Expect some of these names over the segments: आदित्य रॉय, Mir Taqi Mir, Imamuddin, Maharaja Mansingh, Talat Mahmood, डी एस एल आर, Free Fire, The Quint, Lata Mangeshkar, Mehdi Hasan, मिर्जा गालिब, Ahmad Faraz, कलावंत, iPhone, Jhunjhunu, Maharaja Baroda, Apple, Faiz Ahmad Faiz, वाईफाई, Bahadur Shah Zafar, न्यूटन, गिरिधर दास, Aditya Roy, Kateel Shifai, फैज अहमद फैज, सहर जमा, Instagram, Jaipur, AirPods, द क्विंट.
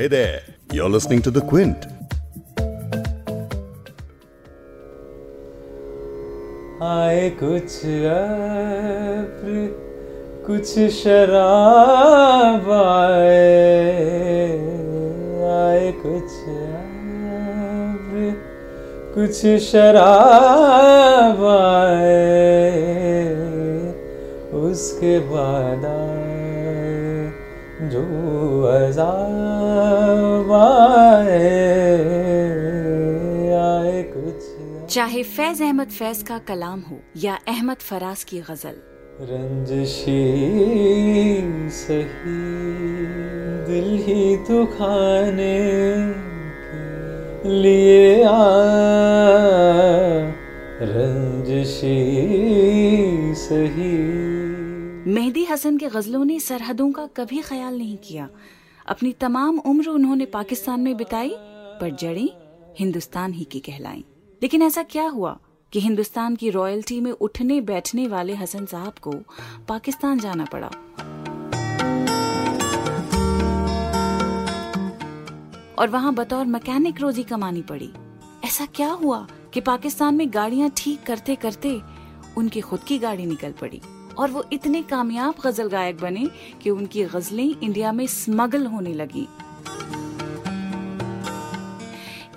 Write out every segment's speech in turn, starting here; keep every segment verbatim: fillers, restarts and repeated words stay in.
Hey there, you're listening to The Quint. आए कुछ अब्र, कुछ शराब आए, आए कुछ अब्र, कुछ शराब आए, उसके बाद जो अज़ाब आए कुछ। चाहे फैज अहमद फैज का कलाम हो या अहमद फराज की गजल, रंजिशी सही दिल ही तो खाने लिए आ, रंजिशी सही। मेहदी हसन के गज़लों ने सरहदों का कभी ख्याल नहीं किया। अपनी तमाम उम्र उन्होंने पाकिस्तान में बिताई, पर जड़ें हिंदुस्तान ही की कहलाईं। लेकिन ऐसा क्या हुआ कि हिंदुस्तान की रॉयल्टी में उठने बैठने वाले हसन साहब को पाकिस्तान जाना पड़ा? और वहां बतौर मैकेनिक रोजी कमानी पड़ी। ऐसा क्या हुआ कि पाकिस्तान में गाड़ियां ठीक करते करते उनकी खुद की गाड़ी निकल पड़ी और वो इतने कामयाब गजल गायक बने कि उनकी गजलें इंडिया में स्मगल होने लगी।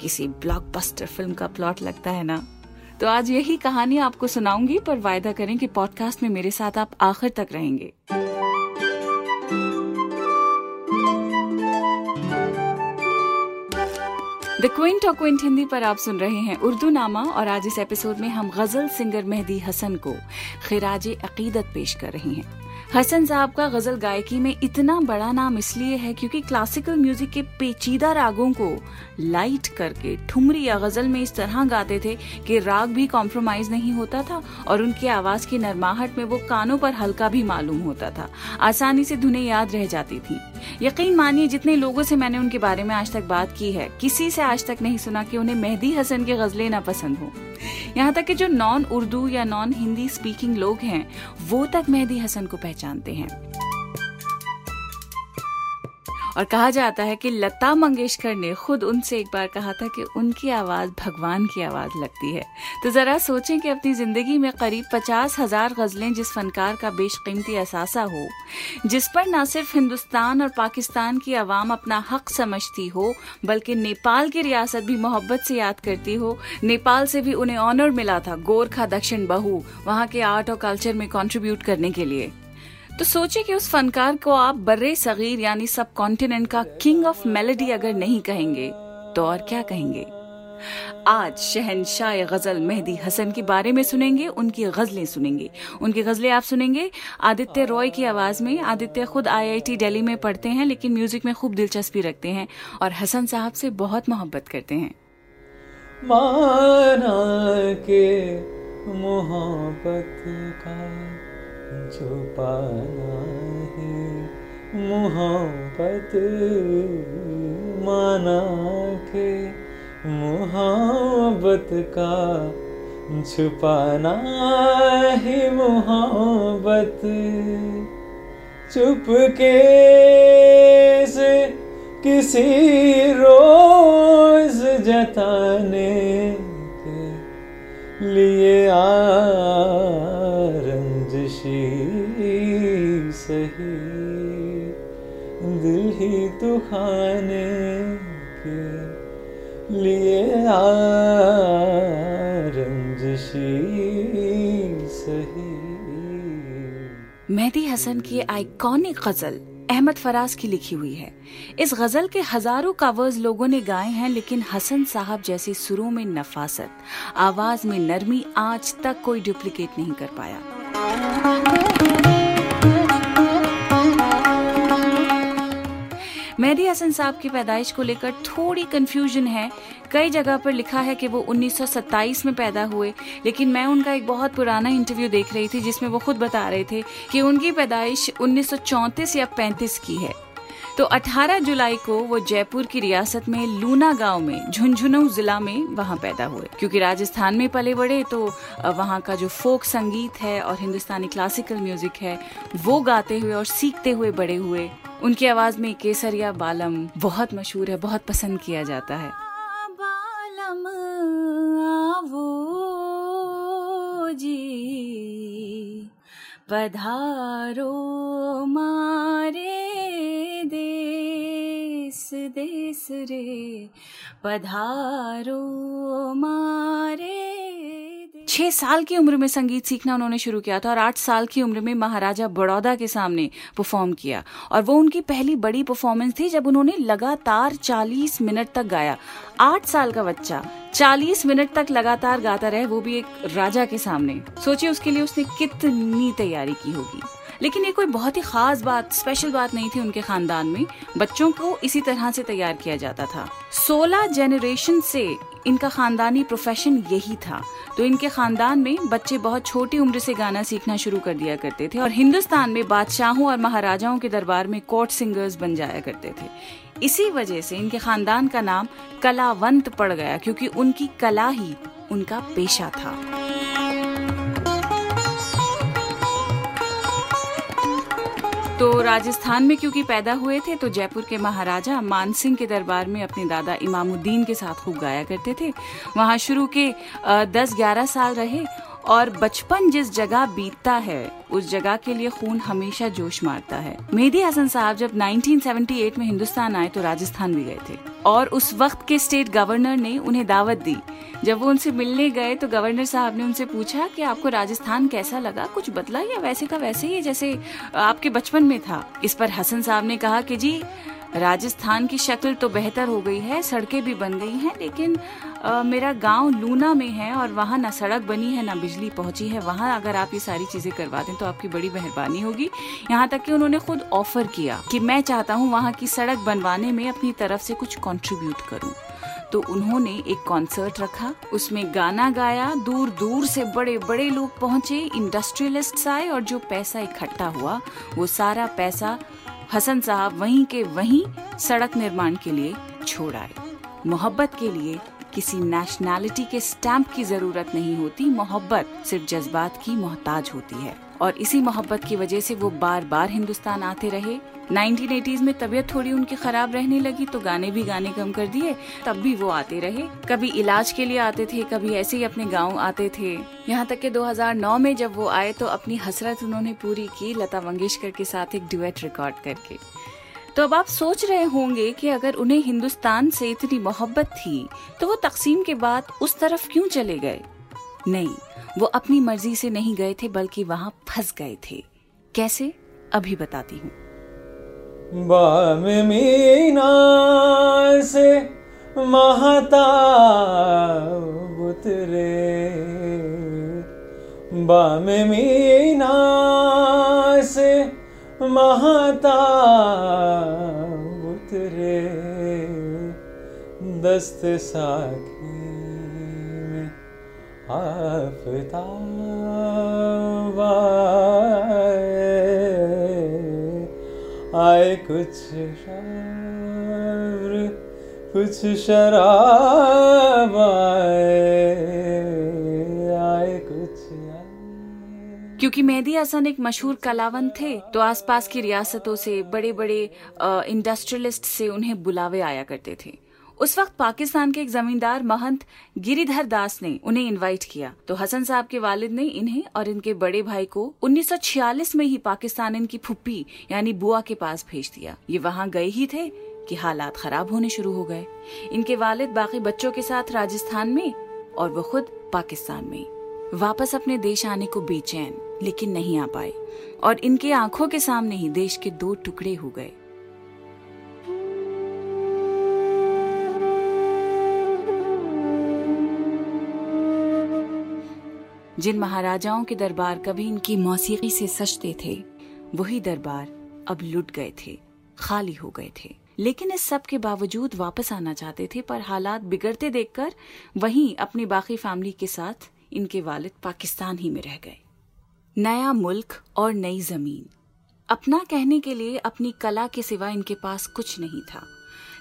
किसी ब्लॉकबस्टर फिल्म का प्लॉट लगता है ना? तो आज यही कहानी आपको सुनाऊंगी, पर वायदा करें कि पॉडकास्ट में मेरे साथ आप आखिर तक रहेंगे। द क्विंट और क्विंट हिंदी पर आप सुन रहे हैं उर्दू नामा, और आज इस एपिसोड में हम गजल सिंगर मेहदी हसन को खिराजे अकीदत पेश कर रहे हैं। हसन साहब का गजल गायकी में इतना बड़ा नाम इसलिए है क्योंकि क्लासिकल म्यूजिक के पेचीदा रागों को लाइट करके ठुमरी या गजल में इस तरह गाते थे कि राग भी कॉम्प्रोमाइज नहीं होता था और उनकी आवाज की नरमाहट में वो कानों पर हल्का भी मालूम होता था। आसानी से धुनें याद रह जाती थी। यकीन मानिए, जितने लोगों से मैंने उनके बारे में आज तक बात की है, किसी से आज तक नहीं सुना कि उन्हें मेहदी हसन के गजलें ना पसंद हो। यहाँ तक कि जो नॉन उर्दू या नॉन हिंदी स्पीकिंग लोग हैं वो तक मेहदी हसन को पहचानते हैं। और कहा जाता है कि लता मंगेशकर ने खुद उनसे एक बार कहा था कि उनकी आवाज भगवान की आवाज लगती है। तो जरा सोचें कि अपनी जिंदगी में करीब पचास हजार गजलें जिस फनकार का बेशकीमती असासा हो, जिस पर ना सिर्फ हिंदुस्तान और पाकिस्तान की आवाम अपना हक समझती हो, बल्कि नेपाल की रियासत भी मोहब्बत से याद करती हो। नेपाल से भी उन्हें ऑनर मिला था गोरखा दक्षिण बहू वहाँ के आर्ट और कल्चर में कॉन्ट्रीब्यूट करने के लिए। तो सोचे कि उस फनकार को आप बर्रे सगीर यानी सब कॉन्टिनेंट का किंग ऑफ मेलोडी अगर नहीं कहेंगे तो और क्या कहेंगे। आज शहनशाह गजल मेहदी हसन के बारे में सुनेंगे, उनकी गजलें सुनेंगे। उनकी गजलें आप सुनेंगे आदित्य रॉय की आवाज में। आदित्य खुद आई आई टी दिल्ली में पढ़ते हैं, लेकिन म्यूजिक में खूब दिलचस्पी रखते हैं और हसन साहब से बहुत मोहब्बत करते हैं। माना के मोहब्बत का छुपाना है, मोहब्बत माना के मोहब्बत का छुपाना है, मोहब्बत चुपके से किसी रोज जताने के लिए आ, सही दिल ही तो खाने के लिए आ, रंजिशी सही। मेहदी हसन की आइकॉनिक गजल अहमद फराज की लिखी हुई है। इस गजल के हजारों कवर्स लोगों ने गाए हैं, लेकिन हसन साहब जैसे सुरों में नफासत, आवाज में नरमी आज तक कोई डुप्लीकेट नहीं कर पाया। मेहदी हसन साहब की पैदाइश को लेकर थोड़ी कंफ्यूजन है। कई जगह पर लिखा है कि वो उन्नीस सौ सत्ताईस में पैदा हुए, लेकिन मैं उनका एक बहुत पुराना इंटरव्यू देख रही थी जिसमें वो खुद बता रहे थे कि उनकी पैदाइश उन्नीस सौ चौंतीस या पैंतीस की है। तो अठारह जुलाई को वो जयपुर की रियासत में लूना गांव में झुंझुनू जिला में वहाँ पैदा हुए। क्योंकि राजस्थान में पले बड़े, तो वहाँ का जो फोक संगीत है और हिंदुस्तानी क्लासिकल म्यूजिक है वो गाते हुए और सीखते हुए बड़े हुए। उनकी आवाज़ में केसरिया बालम बहुत मशहूर है, बहुत पसंद किया जाता है। पधारो मारे देश देश रे, पधारो मारे। छह साल की उम्र में संगीत सीखना उन्होंने शुरू किया था और आठ साल की उम्र में महाराजा बड़ौदा के सामने परफॉर्म किया और वो उनकी पहली बड़ी परफॉर्मेंस थी जब उन्होंने लगातार चालीस मिनट तक गाया। आठ साल का बच्चा चालीस मिनट तक लगातार गाता रहे, वो भी एक राजा के सामने। सोचिए उसके लिए उसने कितनी तैयारी की होगी। लेकिन ये कोई बहुत ही खास बात, स्पेशल बात नहीं थी। उनके खानदान में बच्चों को इसी तरह से तैयार किया जाता था। सोलह जनरेशन से इनका खानदानी प्रोफेशन यही था, तो इनके खानदान में बच्चे बहुत छोटी उम्र से गाना सीखना शुरू कर दिया करते थे और हिंदुस्तान में बादशाहों और महाराजाओं के दरबार में कोर्ट सिंगर्स बन जाया करते थे। इसी वजह से इनके खानदान का नाम कलावंत पड़ गया, क्योंकि उनकी कला ही उनका पेशा था। तो राजस्थान में क्योंकि पैदा हुए थे, तो जयपुर के महाराजा मानसिंह के दरबार में अपने दादा इमामुद्दीन के साथ खूब गाया करते थे। वहाँ शुरू के दस ग्यारह साल रहे और बचपन जिस जगह बीतता है उस जगह के लिए खून हमेशा जोश मारता है। मेहदी हसन साहब जब उन्नीस सौ अठहत्तर में हिंदुस्तान आए तो राजस्थान भी गए थे और उस वक्त के स्टेट गवर्नर ने उन्हें दावत दी। जब वो उनसे मिलने गए तो गवर्नर साहब ने उनसे पूछा कि आपको राजस्थान कैसा लगा, कुछ बदला या वैसे का वैसे ही जैसे आपके बचपन में था। इस पर हसन साहब ने कहा कि जी राजस्थान की शक्ल तो बेहतर हो गई है, सड़कें भी बन गई हैं, लेकिन आ, मेरा गांव लूना में है और वहाँ ना सड़क बनी है ना बिजली पहुँची है। वहाँ अगर आप ये सारी चीज़ें करवा दें तो आपकी बड़ी मेहरबानी होगी। यहाँ तक कि उन्होंने खुद ऑफर किया कि मैं चाहता हूँ वहाँ की सड़क बनवाने में अपनी तरफ से कुछ कंट्रीब्यूट करूँ। तो उन्होंने एक कॉन्सर्ट रखा, उसमें गाना गाया, दूर दूर से बड़े बड़े लोग पहुँचे, इंडस्ट्रियलिस्ट्स आए और जो पैसा इकट्ठा हुआ वो सारा पैसा हसन साहब वहीं के वहीं सड़क निर्माण के लिए छोड़ आए। मोहब्बत के लिए किसी नेशनैलिटी के स्टैंप की जरूरत नहीं होती, मोहब्बत सिर्फ जज्बात की मोहताज होती है। और इसी मोहब्बत की वजह से वो बार बार हिंदुस्तान आते रहे। उन्नीस सौ अस्सी में तबीयत थोड़ी उनकी खराब रहने लगी तो गाने भी गाने कम कर दिए, तब भी वो आते रहे। कभी इलाज के लिए आते थे, कभी ऐसे ही अपने गांव आते थे। यहाँ तक कि दो हज़ार नौ में जब वो आए तो अपनी हसरत उन्होंने पूरी की, लता मंगेशकर के साथ एक ड्यूएट रिकॉर्ड करके। तो अब आप सोच रहे होंगे कि अगर उन्हें हिंदुस्तान से इतनी मोहब्बत थी तो वो तकसीम के बाद उस तरफ क्यों चले गए। नहीं, वो अपनी मर्जी से नहीं गए थे, बल्कि वहां फंस गए थे। कैसे, अभी बताती हूँ। बाम मीना से महताब उतरे, बाम मीना से महताब उतरे, दस्त साकी में आफताब आए, कुछ शावर कुछ शराब आए, आए कुछ। क्योंकि मेहदी हसन एक मशहूर कलावंत थे तो आसपास की रियासतों से, बड़े बड़े इंडस्ट्रियलिस्ट से उन्हें बुलावे आया करते थे। उस वक्त पाकिस्तान के एक जमींदार महंत गिरिधर दास ने उन्हें इनवाइट किया, तो हसन साहब के वालिद ने इन्हें और इनके बड़े भाई को उन्नीस सौ छियालीस में ही पाकिस्तान इनकी फुप्पी यानी बुआ के पास भेज दिया। ये वहाँ गए ही थे कि हालात खराब होने शुरू हो गए। इनके वालिद बाकी बच्चों के साथ राजस्थान में और वो खुद पाकिस्तान में वापस अपने देश आने को बेचैन, लेकिन नहीं आ पाए और इनके आंखों के सामने ही देश के दो टुकड़े हो गए। जिन महाराजाओं के दरबार कभी इनकी मौसीकी से सजते थे, वही दरबार अब लुट गए थे, खाली हो गए थे। लेकिन इस सब के बावजूद वापस आना चाहते थे, पर हालात बिगड़ते देखकर वहीं अपनी बाकी फैमिली के साथ इनके वालिद पाकिस्तान ही में रह गए। नया मुल्क और नई जमीन, अपना कहने के लिए अपनी कला के सिवा इनके पास कुछ नहीं था।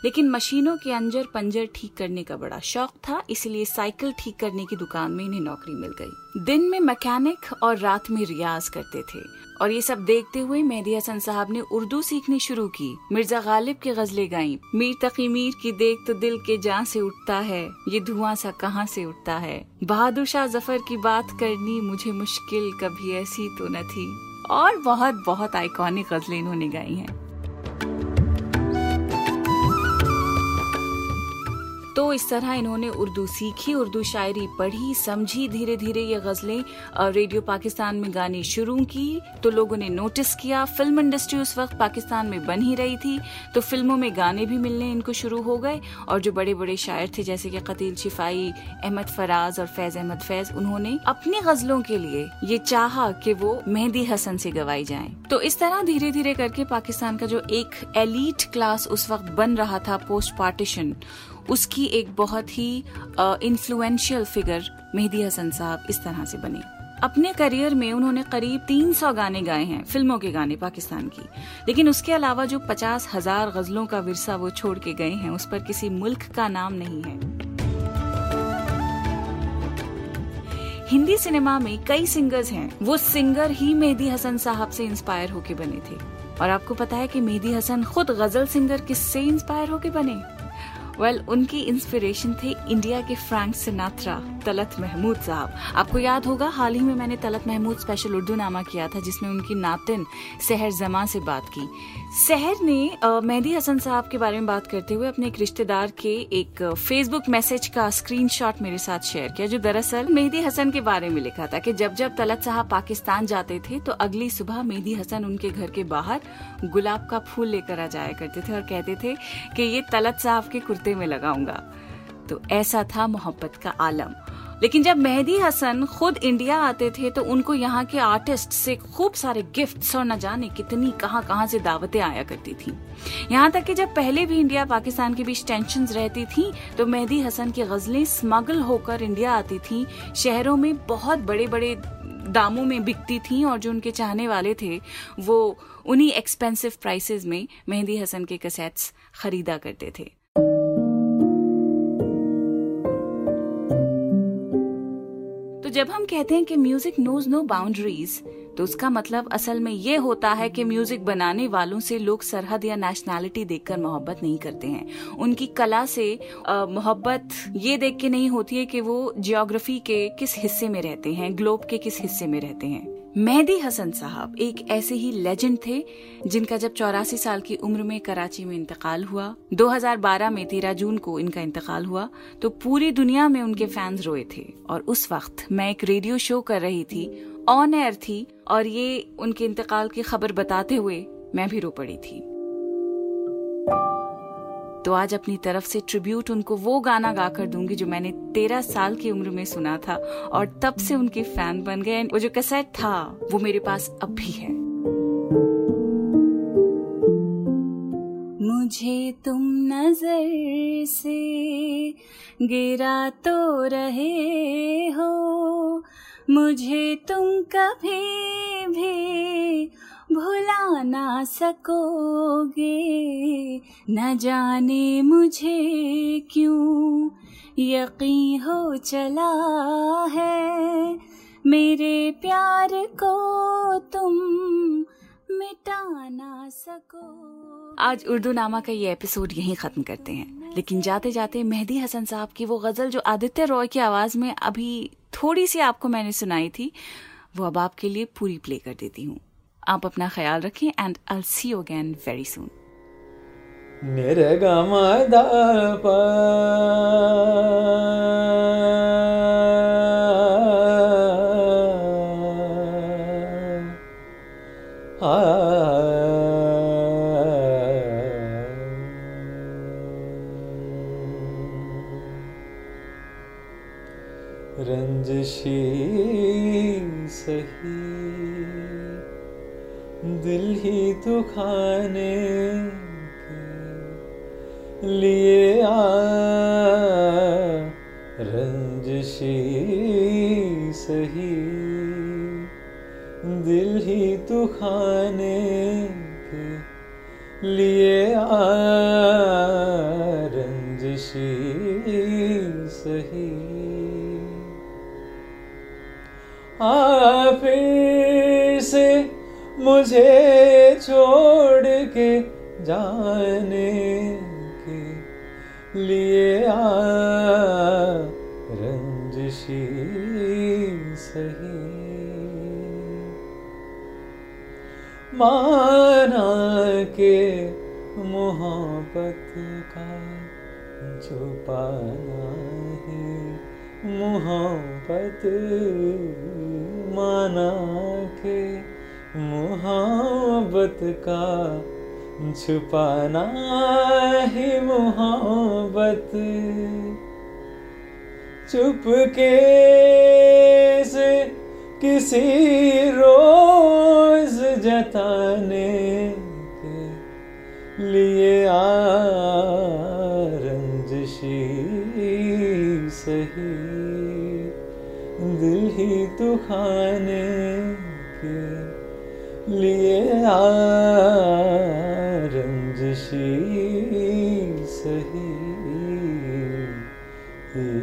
लेकिन मशीनों के अंजर पंजर ठीक करने का बड़ा शौक था, इसलिए साइकिल ठीक करने की दुकान में इन्हें नौकरी मिल गई। दिन में मैकेनिक और रात में रियाज करते थे और ये सब देखते हुए मेहदी हसन साहब ने उर्दू सीखनी शुरू की। मिर्जा गालिब की गजलें गाई। मीर तकी मीर की देख तो दिल के जान से उठता है, ये धुआं सा कहाँ से उठता है। बहादुर शाह जफर की बात करनी मुझे मुश्किल कभी ऐसी तो न थी। और बहुत बहुत आइकॉनिक गजलें इन्होंने गाई हैं। तो इस तरह इन्होंने उर्दू सीखी, उर्दू शायरी पढ़ी, समझी। धीरे धीरे ये गजलें रेडियो पाकिस्तान में गानी शुरू की तो लोगों ने नोटिस किया। फिल्म इंडस्ट्री उस वक्त पाकिस्तान में बन ही रही थी तो फिल्मों में गाने भी मिलने इनको शुरू हो गए। और जो बड़े बड़े शायर थे जैसे कि कतील शिफाई, अहमद फराज और फैज़ अहमद फैज़, उन्होंने अपनी गजलों के लिए ये चाहा कि वो मेहदी हसन से गवाई जाएं। तो इस तरह धीरे धीरे करके पाकिस्तान का जो एक एलीट क्लास उस वक्त बन रहा था पोस्ट पार्टीशन, उसकी एक बहुत ही इन्फ्लुएंशियल फिगर मेहदी हसन साहब इस तरह से बने। अपने करियर में उन्होंने करीब तीन सौ गाने गाए हैं, फिल्मों के गाने पाकिस्तान की। लेकिन उसके अलावा जो पचास हजार गजलों का विरसा वो छोड़ के गए हैं, उस पर किसी मुल्क का नाम नहीं है। हिंदी सिनेमा में कई सिंगर्स हैं, वो सिंगर ही मेहदी हसन साहब से इंस्पायर होके बने थे। और आपको पता है कि मेहदी हसन खुद गजल सिंगर किससे इंस्पायर होके बने? वेल well, उनकी इंस्पिरेशन थे इंडिया के फ्रैंक सिनात्रा, तलत महमूद साहब। आपको याद होगा हाल ही में मैंने तलत महमूद स्पेशल उर्दू नामा किया था जिसमें उनकी नातिन सहर जमा से बात की। सहर ने मेहदी हसन साहब के बारे में बात करते हुए अपने एक रिश्तेदार के एक फेसबुक मैसेज का स्क्रीनशॉट मेरे साथ शेयर किया जो दरअसल मेहदी हसन के बारे में लिखा था कि जब जब तलत साहब पाकिस्तान जाते थे तो अगली सुबह मेहदी हसन उनके घर के बाहर गुलाब का फूल लेकर आ जाया करते थे और कहते थे कि ये तलत साहब के में लगाऊंगा। तो ऐसा था मोहब्बत का आलम। लेकिन जब मेहदी हसन खुद इंडिया आते थे तो उनको यहाँ के आर्टिस्ट से खूब सारे गिफ्ट्स और न जाने कितनी कहाँ कहाँ से दावतें आया करती थी। यहाँ तक कि जब पहले भी इंडिया पाकिस्तान के बीच टेंशन्स रहती थी तो मेहदी हसन की गजलें स्मगल होकर इंडिया आती थी, शहरों में बहुत बड़े बड़े दामों में बिकती थी और जो उनके चाहने वाले थे वो उन्हीं एक्सपेंसिव प्राइसेस में मेहदी हसन के कैसेट्स खरीदा करते थे। जब हम कहते हैं कि म्यूजिक नोज नो बाउंड्रीज तो उसका मतलब असल में ये होता है कि म्यूजिक बनाने वालों से लोग सरहद या नेशनैलिटी देखकर मोहब्बत नहीं करते हैं। उनकी कला से मोहब्बत ये देख के नहीं होती है कि वो जियोग्राफी के किस हिस्से में रहते हैं, ग्लोब के किस हिस्से में रहते हैं। मेहदी हसन साहब एक ऐसे ही लेजेंड थे जिनका जब चौरासी साल की उम्र में कराची में इंतकाल हुआ, दो हज़ार बारह में तेरह जून को इनका इंतकाल हुआ, तो पूरी दुनिया में उनके फैंस रोए थे। और उस वक्त मैं एक रेडियो शो कर रही थी, ऑन एयर थी, और ये उनके इंतकाल की खबर बताते हुए मैं भी रो पड़ी थी। तो आज अपनी तरफ से ट्रिब्यूट उनको वो गाना गाकर दूंगी जो मैंने तेरह साल की उम्र में सुना था और तब से उनकी फैन बन गए। वो जो कैसेट था वो मेरे पास अब भी है। मुझे तुम नजर से गिरा तो रहे हो, मुझे तुम कभी भी भुला ना सकोगे, न जाने मुझे क्यों यकीन हो चला है, मेरे प्यार को तुम मिटा ना सको। आज उर्दू नामा का ये एपिसोड यहीं खत्म करते हैं, लेकिन जाते जाते मेहदी हसन साहब की वो गजल जो आदित्य रॉय की आवाज में अभी थोड़ी सी आपको मैंने सुनाई थी वो अब आपके लिए पूरी प्ले कर देती हूँ। आप अपना ख्याल रखें and I see you again very soon. मेरे गामा दा पा रंजशी सही दिल ही तो खाने के लिए आ रंजशी सही दिल ही तो खाने के लिए आ रंजशी सही आ फिर से मुझे छोड़ के जाने के लिए आ रंजिशी सही माना के मोहब्बत का छुपाना है, मोहब्बत माना के मोहब्बत का छुपाना है, मोहब्बत चुपके से किसी रोज जताने के लिए आ रंजिशी सही दिल ही तो खाने के लिए आ रंजिशी सही।